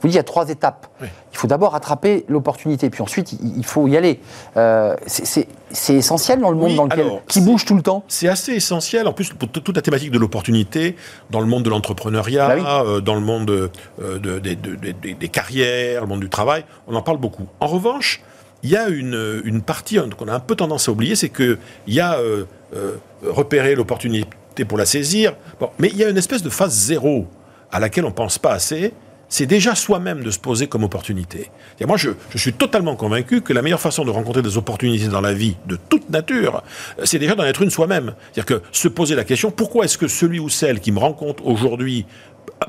Vous dites, il y a trois étapes. Oui. Il faut d'abord attraper l'opportunité, puis ensuite, il faut y aller. Euh, c'est, c'est, c'est essentiel dans le monde oui, dans lequel, alors, qui bouge tout le temps. C'est assez essentiel, en plus, pour toute la thématique de l'opportunité, dans le monde de l'entrepreneuriat, bah oui. euh, dans le monde de, euh, de, de, de, de, de, des carrières, le monde du travail, on en parle beaucoup. En revanche, il y a une, une partie qu'on a un peu tendance à oublier, c'est qu'il y a euh, euh, repérer l'opportunité pour la saisir, bon, mais il y a une espèce de phase zéro à laquelle on ne pense pas assez, c'est déjà soi-même de se poser comme opportunité. Et moi, je, je suis totalement convaincu que la meilleure façon de rencontrer des opportunités dans la vie, de toute nature, c'est déjà d'en être une soi-même. C'est-à-dire que se poser la question, pourquoi est-ce que celui ou celle qui me rencontre aujourd'hui,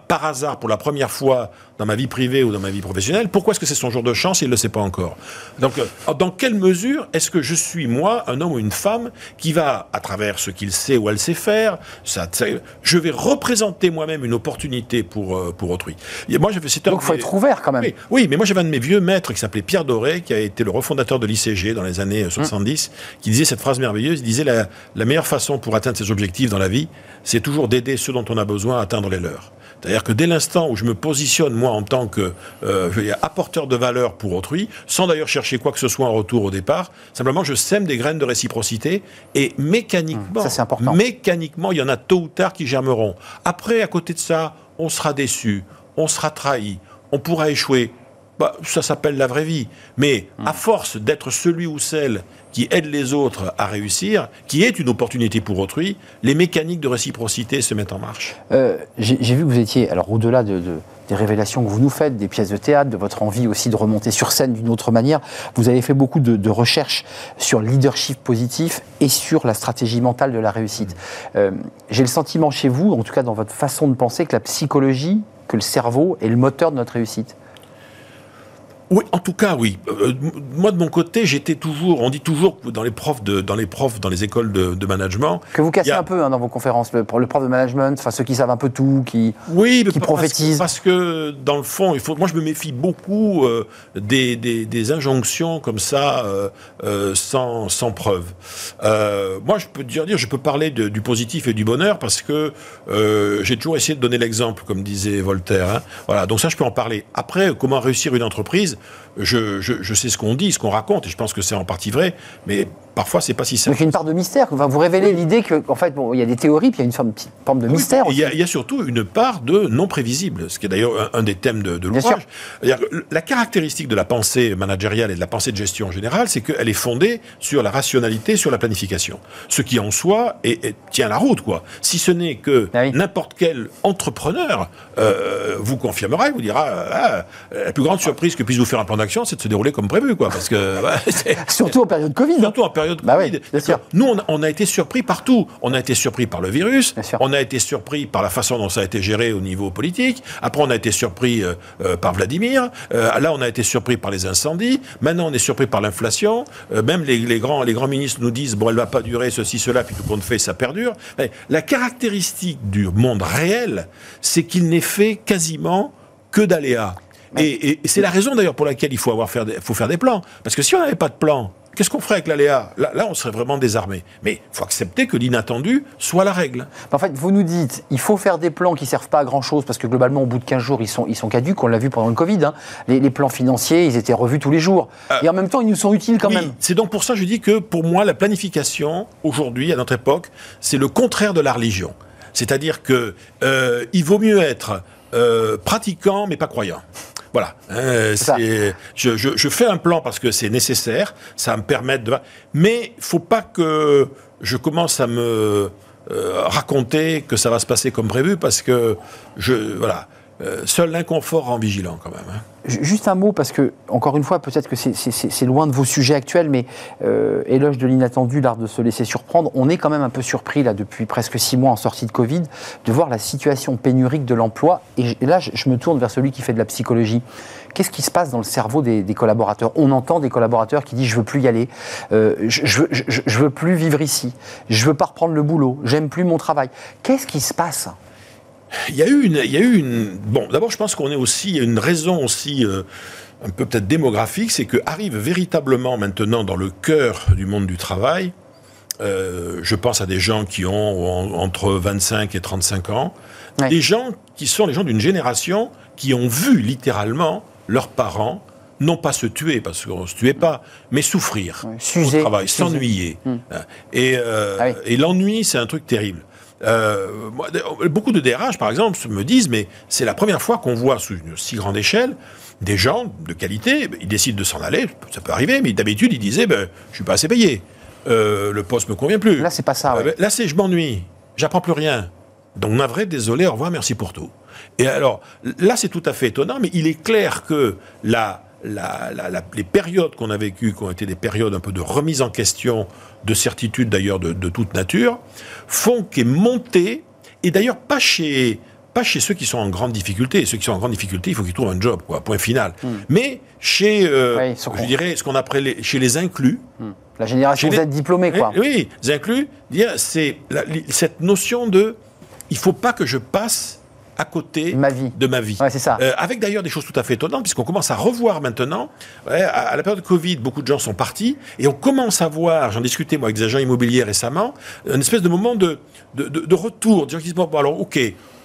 par hasard, pour la première fois, dans ma vie privée ou dans ma vie professionnelle, pourquoi est-ce que c'est son jour de chance et il ne le sait pas encore? Donc, dans quelle mesure est-ce que je suis, moi, un homme ou une femme, qui va, à travers ce qu'il sait ou elle sait faire, ça, ça, je vais représenter moi-même une opportunité pour, euh, pour autrui. Et moi, j'avais, c'était Donc, il faut mes... être ouvert, quand même. Oui, oui, mais moi, j'avais un de mes vieux maîtres qui s'appelait Pierre Doré, qui a été le refondateur de l'I C G dans les années soixante-dix, mmh. qui disait cette phrase merveilleuse, il disait la, la meilleure façon pour atteindre ses objectifs dans la vie, c'est toujours d'aider ceux dont on a besoin à atteindre les leurs. C'est-à-dire que dès l'instant où je me positionne, moi, en tant que euh, je veux dire, apporteur de valeur pour autrui, sans d'ailleurs chercher quoi que ce soit en retour au départ, simplement je sème des graines de réciprocité et mécaniquement, ça, c'est important. mécaniquement, il y en a tôt ou tard qui germeront. Après, à côté de ça, on sera déçu, on sera trahi, on pourra échouer. Bah, ça s'appelle la vraie vie. Mais mmh. à force d'être celui ou celle qui aide les autres à réussir, qui est une opportunité pour autrui, les mécaniques de réciprocité se mettent en marche. Euh, j'ai, j'ai vu que vous étiez, alors au-delà de, de, des révélations que vous nous faites, des pièces de théâtre, de votre envie aussi de remonter sur scène d'une autre manière, vous avez fait beaucoup de, de recherches sur le leadership positif et sur la stratégie mentale de la réussite. Euh, j'ai le sentiment chez vous, en tout cas dans votre façon de penser, que la psychologie, que le cerveau est le moteur de notre réussite. Oui, en tout cas, oui. Euh, moi, de mon côté, j'étais toujours... On dit toujours que dans les profs, de, dans, les profs dans les écoles de, de management... Que vous cassez a... un peu hein, dans vos conférences, le, pour le prof de management, enfin ceux qui savent un peu tout, qui, oui, qui prophétisent. Oui, parce, parce que, dans le fond, il faut, moi, je me méfie beaucoup euh, des, des, des injonctions comme ça, euh, euh, sans, sans preuve. Euh, moi, je peux dire, je peux parler de, du positif et du bonheur, parce que euh, j'ai toujours essayé de donner l'exemple, comme disait Voltaire. Hein. Voilà, donc ça, je peux en parler. Après, comment réussir une entreprise? Je, je, je sais ce qu'on dit, ce qu'on raconte, et je pense que c'est en partie vrai, mais parfois c'est pas si simple. Donc il y a une part de mystère, enfin, vous révélez oui. l'idée qu'en fait, bon, il y a des théories, puis il y a une forme, petite forme de oui, mystère aussi. Il y a, il y a surtout une part de non prévisible, ce qui est d'ailleurs un, un des thèmes de, de l'ouvrage. La caractéristique de la pensée managériale et de la pensée de gestion en général, c'est qu'elle est fondée sur la rationalité, sur la planification. Ce qui en soi est, est, tient la route, quoi. Si ce n'est que ah oui. n'importe quel entrepreneur euh, vous confirmera, il vous dira ah, la plus grande surprise que puisse vous faire un plan d'action, c'est de se dérouler comme prévu, quoi, parce que... Bah, surtout en période Covid. Surtout en période bah Covid. Oui, nous, on a, on a été surpris partout. On a été surpris par le virus, on a été surpris par la façon dont ça a été géré au niveau politique, après on a été surpris euh, euh, par Vladimir, euh, là on a été surpris par les incendies, maintenant on est surpris par l'inflation, euh, même les, les, grands, les grands ministres nous disent, bon, elle va pas durer, ceci, cela, puis tout compte fait, ça perdure. Mais la caractéristique du monde réel, c'est qu'il n'est fait quasiment que d'aléas. Et, et c'est la raison d'ailleurs pour laquelle il faut, avoir faire des, faut faire des plans. Parce que si on n'avait pas de plan, qu'est-ce qu'on ferait avec l'aléa ? Là, là, on serait vraiment désarmé. Mais il faut accepter que l'inattendu soit la règle. En fait, vous nous dites, il faut faire des plans qui ne servent pas à grand-chose, parce que globalement, au bout de quinze jours, ils sont, ils sont caducs. On l'a vu pendant le Covid. Hein. Les, les plans financiers, ils étaient revus tous les jours. Euh, et en même temps, ils nous sont utiles quand oui, même. C'est donc pour ça que je dis que pour moi, la planification, aujourd'hui, à notre époque, c'est le contraire de la religion. C'est-à-dire qu'il euh, vaut mieux être euh, pratiquant, mais pas croyant. Voilà, euh, c'est, je, je, je fais un plan parce que c'est nécessaire, ça va me permettre de... Mais il ne faut pas que je commence à me euh, raconter que ça va se passer comme prévu, parce que je, voilà, euh, seul l'inconfort rend vigilant quand même. Hein. Juste un mot, parce que, encore une fois, peut-être que c'est, c'est, c'est loin de vos sujets actuels, mais euh, éloge de l'inattendu, l'art de se laisser surprendre, on est quand même un peu surpris, là, depuis presque six mois en sortie de Covid, de voir la situation pénurique de l'emploi. Et là, je me tourne vers celui qui fait de la psychologie. Qu'est-ce qui se passe dans le cerveau des, des collaborateurs ? On entend des collaborateurs qui disent « je veux plus y aller euh, »,« je, je, je, je veux plus vivre ici »,« je veux pas reprendre le boulot »,« j'aime plus mon travail ». Qu'est-ce qui se passe ? Il y a eu une, il y a eu une. Bon, d'abord, je pense qu'on est aussi, il y a une raison aussi euh, un peu peut-être démographique, c'est que arrive véritablement maintenant dans le cœur du monde du travail. Euh, je pense à des gens qui ont en, entre vingt-cinq et trente-cinq ans, ouais. des gens qui sont les gens d'une génération qui ont vu littéralement leurs parents non pas se tuer, parce qu'on ne se tuait pas, mais souffrir ouais. Suser, au travail, suser. S'ennuyer. Mmh. Et, euh, ah oui. et l'ennui, c'est un truc terrible. Euh, beaucoup de D R H, par exemple, me disent, mais c'est la première fois qu'on voit sous une si grande échelle des gens de qualité, ils décident de s'en aller, ça peut arriver, mais d'habitude ils disaient, ben, je suis pas assez payé, euh, le poste me convient plus. Là, c'est pas ça. Euh, ouais. Là, c'est je m'ennuie, j'apprends plus rien. Donc, navré, désolé, au revoir, merci pour tout. Et alors, là, c'est tout à fait étonnant, mais il est clair que la La, la, la, les périodes qu'on a vécues, qui ont été des périodes un peu de remise en question, de certitude d'ailleurs de, de toute nature, font qu'est montée, et d'ailleurs pas chez, pas chez ceux qui sont en grande difficulté. Et ceux qui sont en grande difficulté, il faut qu'ils trouvent un job, quoi, point final. Mm. Mais chez, euh, oui, je compte. dirais, ce qu'on appelait les, chez les inclus. Mm. La génération Z diplômée, quoi. Oui, les inclus, c'est la, cette notion de il ne faut pas que je passe à côté ma vie. de ma vie. Ouais, c'est ça. Euh, avec d'ailleurs des choses tout à fait étonnantes, puisqu'on commence à revoir maintenant, ouais, à, à la période de Covid, beaucoup de gens sont partis, et on commence à voir, j'en discutais moi avec des agents immobiliers récemment, une espèce de moment de, de, de, de retour, des gens qui disent, bon, alors, ok,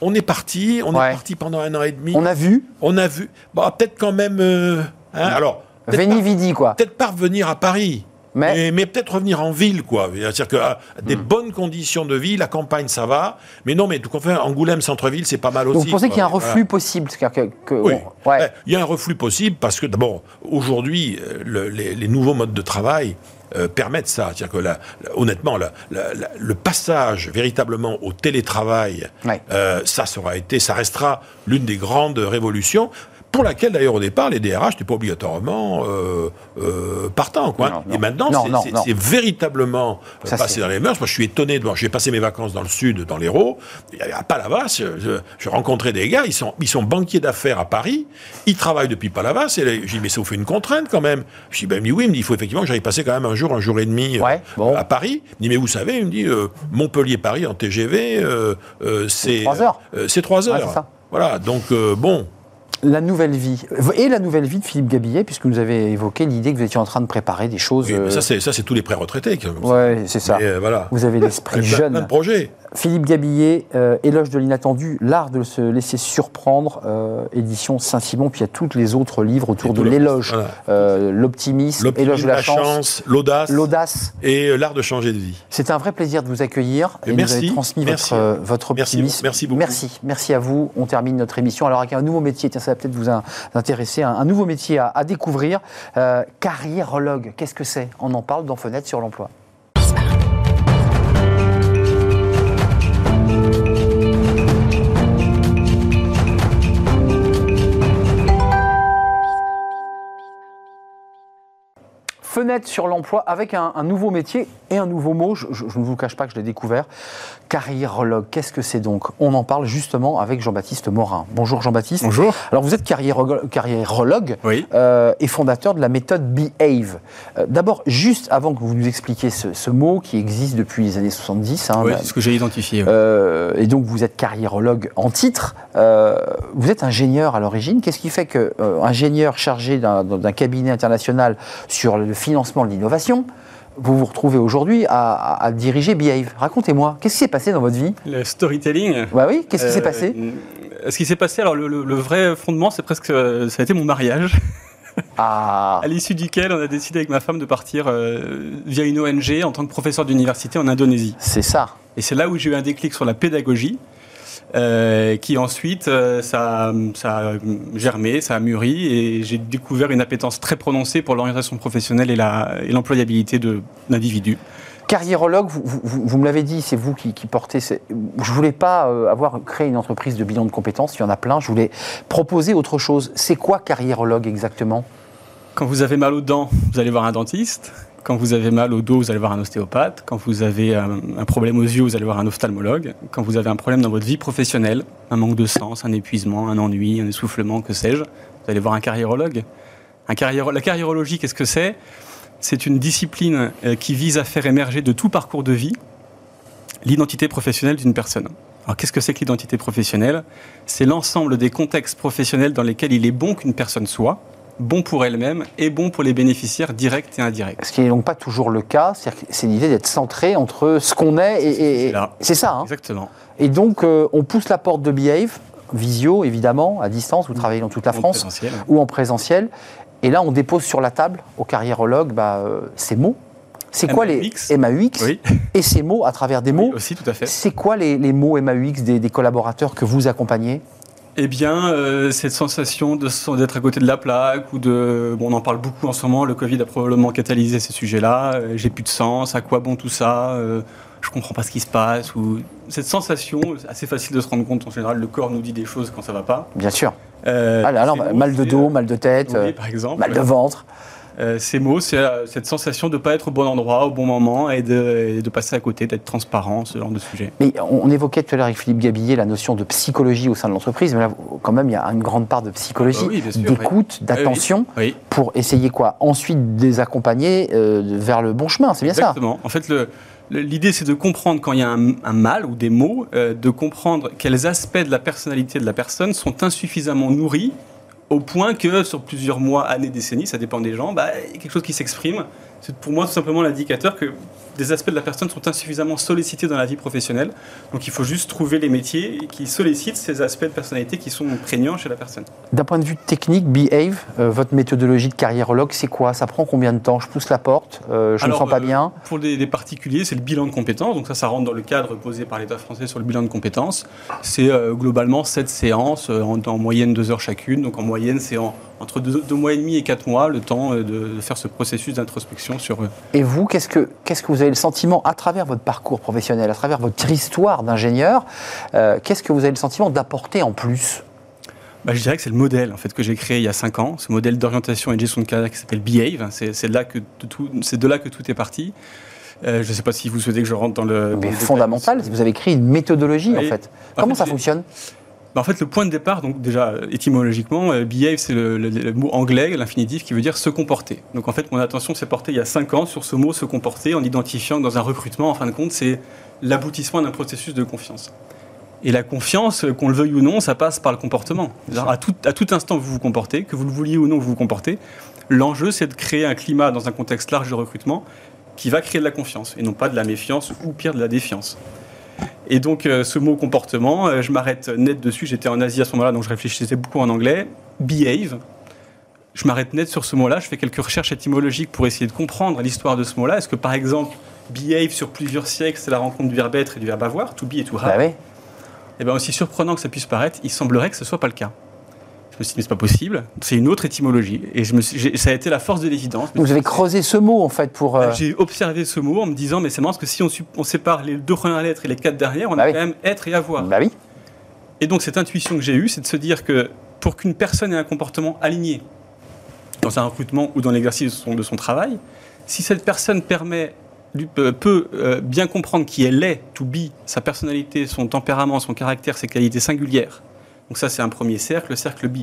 on est parti, on ouais. est parti pendant un an et demi. On a vu. On a vu. Bon, peut-être quand même... Euh, hein, ouais. alors, Veni vidi, quoi. Peut-être pas revenir à Paris. Mais... Mais, mais peut-être revenir en ville, quoi. C'est-à-dire que ah, des mmh. bonnes conditions de vie, la campagne, ça va. Mais non, mais tout qu'on fait, Angoulême, centre-ville, c'est pas mal aussi. Donc vous pensez quoi. qu'il y a un reflux voilà. possible que, que... Oui, ouais. il y a un reflux possible parce que, d'abord, aujourd'hui, le, les, les nouveaux modes de travail euh, permettent ça. C'est-à-dire que la, la, honnêtement, la, la, la, le passage véritablement au télétravail, ouais. euh, ça sera été, ça restera l'une des grandes révolutions. Pour laquelle, d'ailleurs, au départ, les D R H n'étaient pas obligatoirement euh, euh, partants. Quoi. Non, non. Et maintenant, non, c'est, non, c'est, non. c'est véritablement ça passé c'est... dans les mœurs. Moi, je suis étonné. De... J'ai passé mes vacances dans le sud, dans l'Hérault. Il n'y avait pas Palavas. Je, je rencontrais des gars. Ils sont, ils sont banquiers d'affaires à Paris. Ils travaillent depuis Palavas. Et là, je dis, mais ça vous fait une contrainte, quand même. Je dis, ben, il me dit, oui, il me dit, il faut effectivement que j'aille passer quand même un jour, un jour et demi ouais, euh, bon. à Paris. Il me dit, mais vous savez, il me dit, euh, Montpellier-Paris en T G V, euh, euh, c'est... C'est trois heures. Euh, c'est trois heures. Ouais, c'est ça. Voilà, donc, euh, bon... La nouvelle vie, et la nouvelle vie de Philippe Gabilliet, puisque vous avez évoqué l'idée que vous étiez en train de préparer des choses... Oui, mais ça, c'est, ça, c'est tous les pré-retraités. Oui, c'est ça. Mais, euh, voilà. Vous avez l'esprit jeune. Plein de projets. Philippe Gabilliet, euh, Éloge de l'inattendu, l'art de se laisser surprendre, euh, édition Saint-Simon, puis il y a tous les autres livres autour de l'éloge, voilà. euh, l'optimisme, l'optimisme, Éloge de la, la chance, chance l'audace, l'audace, et l'art de changer de vie. C'est un vrai plaisir de vous accueillir, et, et merci, vous avez transmis merci, votre, euh, votre optimisme. Merci beaucoup. Merci, merci à vous. On termine notre émission, alors avec un nouveau métier, tiens, ça va peut-être vous intéresser, un, un nouveau métier à, à découvrir, euh, carriérologue, qu'est-ce que c'est ? On en parle dans Fenêtre sur l'emploi. Fenêtre sur l'emploi avec un, un nouveau métier et un nouveau mot, je, je, je ne vous cache pas que je l'ai découvert, carriérologue, qu'est-ce que c'est donc ? On en parle justement avec Jean-Baptiste Morin. Bonjour Jean-Baptiste. Bonjour. Alors vous êtes carriérologue, carriérologue oui. euh, et fondateur de la méthode Behave. Euh, d'abord, juste avant que vous nous expliquiez ce, ce mot qui existe depuis les années soixante-dix. Hein, oui, bah, c'est ce que j'ai identifié. Oui. Euh, et donc vous êtes carriérologue en titre, euh, vous êtes ingénieur à l'origine, qu'est-ce qui fait que euh, ingénieur chargé d'un, d'un cabinet international sur le financement de l'innovation, vous vous retrouvez aujourd'hui à, à, à diriger Behave. Racontez-moi, qu'est-ce qui s'est passé dans votre vie ? Le storytelling. Bah oui, qu'est-ce qui euh, s'est passé ? Ce qui s'est passé, alors le, le, le vrai fondement, c'est presque, ça a été mon mariage. Ah. À l'issue duquel on a décidé avec ma femme de partir euh, via une O N G en tant que professeur d'université en Indonésie. C'est ça. Et c'est là où j'ai eu un déclic sur la pédagogie. Euh, qui ensuite, euh, ça, ça a germé, ça a mûri et j'ai découvert une appétence très prononcée pour l'orientation professionnelle et, la, et l'employabilité de, d'individus. Carriérologue, vous, vous, vous me l'avez dit, c'est vous qui, qui portez... Ces... Je ne voulais pas euh, avoir créé une entreprise de bilan de compétences, il y en a plein, je voulais proposer autre chose. C'est quoi carriérologue exactement ? Quand vous avez mal aux dents, vous allez voir un dentiste. Quand vous avez mal au dos, vous allez voir un ostéopathe. Quand vous avez un, un problème aux yeux, vous allez voir un ophtalmologue. Quand vous avez un problème dans votre vie professionnelle, un manque de sens, un épuisement, un ennui, un essoufflement, que sais-je, vous allez voir un carriérologue. Un carriéro... La carriérologie, qu'est-ce que c'est ? C'est une discipline qui vise à faire émerger de tout parcours de vie l'identité professionnelle d'une personne. Alors qu'est-ce que c'est que l'identité professionnelle ? C'est l'ensemble des contextes professionnels dans lesquels il est bon qu'une personne soit, bon pour elle-même et bon pour les bénéficiaires directs et indirects. Ce qui n'est donc pas toujours le cas, c'est-à-dire que c'est l'idée d'être centré entre ce qu'on est et... et c'est, c'est ça, hein. Exactement. Et donc, euh, on pousse la porte de Behave, visio évidemment, à distance, vous travaillez dans toute la en France, présentiel. Ou en présentiel, et là on dépose sur la table, au carriérologue, bah, euh, ces mots. C'est quoi les M A U X oui. et ces mots, à travers des mots oui, aussi, tout à fait. C'est quoi les, les mots M A U X des, des collaborateurs que vous accompagnez ? Eh bien, euh, cette sensation de, d'être à côté de la plaque ou de... Bon, on en parle beaucoup en ce moment, le Covid a probablement catalysé ces sujets-là. Euh, j'ai plus de sens, à quoi bon tout ça euh, je comprends pas ce qui se passe. Ou... Cette sensation, c'est assez facile de se rendre compte. En général, le corps nous dit des choses quand ça va pas. Bien sûr. Euh, ah, alors, mots, mal de dos, mal de tête, euh, par exemple, mal de ventre. Euh, ces mots, c'est euh, cette sensation de ne pas être au bon endroit, au bon moment, et de, et de passer à côté, d'être transparent, ce genre de sujet. Mais on, on évoquait tout à l'heure avec Philippe Gabilliet la notion de psychologie au sein de l'entreprise, mais là, quand même, il y a une grande part de psychologie, ah bah oui, bien sûr, d'écoute, oui. d'attention, ah oui. pour essayer quoi ? Ensuite, des accompagner euh, vers le bon chemin, c'est bien Exactement. Ça ? Exactement. En fait, le, le, l'idée, c'est de comprendre quand il y a un, un mal ou des maux, euh, de comprendre quels aspects de la personnalité de la personne sont insuffisamment nourris, au point que sur plusieurs mois, années, décennies, ça dépend des gens, bah, y a quelque chose qui s'exprime. C'est pour moi tout simplement l'indicateur que des aspects de la personne sont insuffisamment sollicités dans la vie professionnelle. Donc il faut juste trouver les métiers qui sollicitent ces aspects de personnalité qui sont prégnants chez la personne. D'un point de vue technique, Behave, euh, votre méthodologie de carriérologue, c'est quoi ? Ça prend combien de temps ? Je pousse la porte, euh, je ne me sens pas euh, bien. Pour des, des particuliers, c'est le bilan de compétences. Donc ça, ça rentre dans le cadre posé par l'État français sur le bilan de compétences. C'est euh, globalement sept séances, euh, en, en moyenne deux heures chacune. Donc en moyenne, c'est en, entre deux, deux mois et demi et quatre mois, le temps euh, de faire ce processus d'introspection. réflexion sur eux. Et vous, qu'est-ce que, qu'est-ce que vous avez le sentiment, à travers votre parcours professionnel, à travers votre histoire d'ingénieur, euh, qu'est-ce que vous avez le sentiment d'apporter en plus ? Bah, je dirais que c'est le modèle en fait, que j'ai créé il y a cinq ans, ce modèle d'orientation et de gestion de carrière qui s'appelle Behave. C'est, c'est, de là que tout, c'est de là que tout est parti. Euh, je ne sais pas si vous souhaitez que je rentre dans le... Mais dans fondamental, le vous avez créé une méthodologie oui. en fait. En Comment fait, ça fonctionne ? Bah, en fait, le point de départ, donc déjà étymologiquement, euh, behave, c'est le, le, le mot anglais, l'infinitif, qui veut dire se comporter. Donc en fait, mon attention s'est portée il y a cinq ans sur ce mot se comporter, en identifiant que dans un recrutement, en fin de compte, c'est l'aboutissement d'un processus de confiance. Et la confiance, qu'on le veuille ou non, ça passe par le comportement. À tout, à tout instant, vous vous comportez, que vous le vouliez ou non, vous vous comportez. L'enjeu, c'est de créer un climat dans un contexte large de recrutement qui va créer de la confiance, et non pas de la méfiance ou pire de la défiance. Et donc, euh, ce mot comportement, euh, je m'arrête net dessus. J'étais en Asie à ce moment-là, donc je réfléchissais beaucoup en anglais. Behave. Je m'arrête net sur ce mot-là. Je fais quelques recherches étymologiques pour essayer de comprendre l'histoire de ce mot-là. Est-ce que, par exemple, behave sur plusieurs siècles, c'est la rencontre du verbe être et du verbe avoir, to be et to have ? Bah oui. Eh bien, aussi surprenant que ça puisse paraître, il semblerait que ce ne soit pas le cas. Je me suis dit, mais ce n'est pas possible, c'est une autre étymologie. Et je me suis, j'ai, ça a été la force de l'évidence. Donc, vous avez creusé ce mot, en fait, pour... Euh... J'ai observé ce mot en me disant, mais c'est marrant, parce que si on, on sépare les deux premières lettres et les quatre dernières, on bah a oui. quand même être et avoir. Bah oui. Et donc, cette intuition que j'ai eue, c'est de se dire que pour qu'une personne ait un comportement aligné dans un recrutement ou dans l'exercice de son, de son travail, si cette personne permet... peut bien comprendre qui elle est, to be, sa personnalité, son tempérament, son caractère, ses qualités singulières. Donc ça, c'est un premier cercle, le cercle be.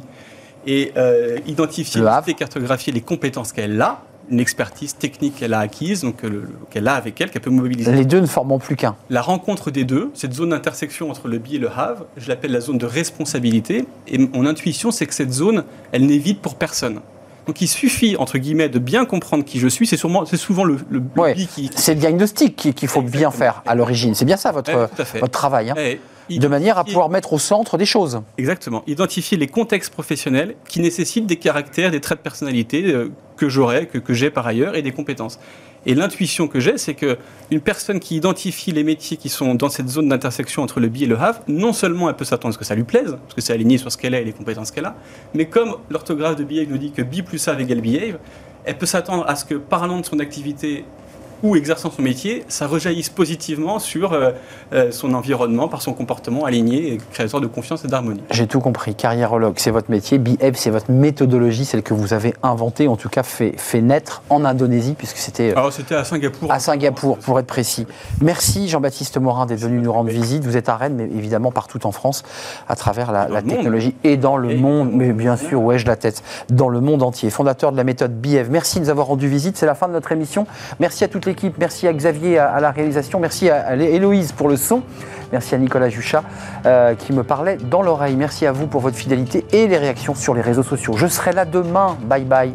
Et euh, identifier, et cartographier les compétences qu'elle a, une expertise technique qu'elle a acquise, donc le, qu'elle a avec elle, qu'elle peut mobiliser. Les deux ne formant plus qu'un. La rencontre des deux, cette zone d'intersection entre le be et le have, je l'appelle la zone de responsabilité. Et mon intuition, c'est que cette zone, elle n'est vide pour personne. Donc il suffit, entre guillemets, de bien comprendre qui je suis. C'est, sûrement, c'est souvent le, le ouais, bi qui... C'est le diagnostic qu'il faut Exactement. bien faire à l'origine. C'est bien ça, votre, ouais, tout à fait. votre travail. Hein, ouais, de identifier... manière à pouvoir mettre au centre des choses. Exactement. Identifier les contextes professionnels qui nécessitent des caractères, des traits de personnalité euh, que j'aurai, que, que j'ai par ailleurs, et des compétences. Et l'intuition que j'ai, c'est qu'une personne qui identifie les métiers qui sont dans cette zone d'intersection entre le be et le have, non seulement elle peut s'attendre à ce que ça lui plaise, parce que c'est aligné sur ce qu'elle est et les compétences qu'elle a, mais comme l'orthographe de behave nous dit que be plus have égale behave, elle peut s'attendre à ce que, parlant de son activité ou exerçant son métier, ça rejaillisse positivement sur euh, euh, son environnement par son comportement aligné et créateur de confiance et d'harmonie. J'ai tout compris. Carriérologue, c'est votre métier. Behave, c'est votre méthodologie, celle que vous avez inventée, en tout cas fait, fait naître en Indonésie, puisque c'était... Euh, Alors, c'était à Singapour. À Singapour, pour être précis. Merci Jean-Baptiste Morin d'être venu nous rendre visite. Vous êtes à Rennes, mais évidemment partout en France, à travers la, la technologie et dans le et monde, mais bien sûr, ouais, je la tête, dans le monde entier. Fondateur de la méthode Behave, merci de nous avoir rendu visite. C'est la fin de notre émission. Merci à toutes les équipe. Merci à Xavier à la réalisation, merci à Héloïse pour le son, merci à Nicolas Juchat euh, qui me parlait dans l'oreille. Merci à vous pour votre fidélité et les réactions sur les réseaux sociaux. Je serai là demain. Bye bye.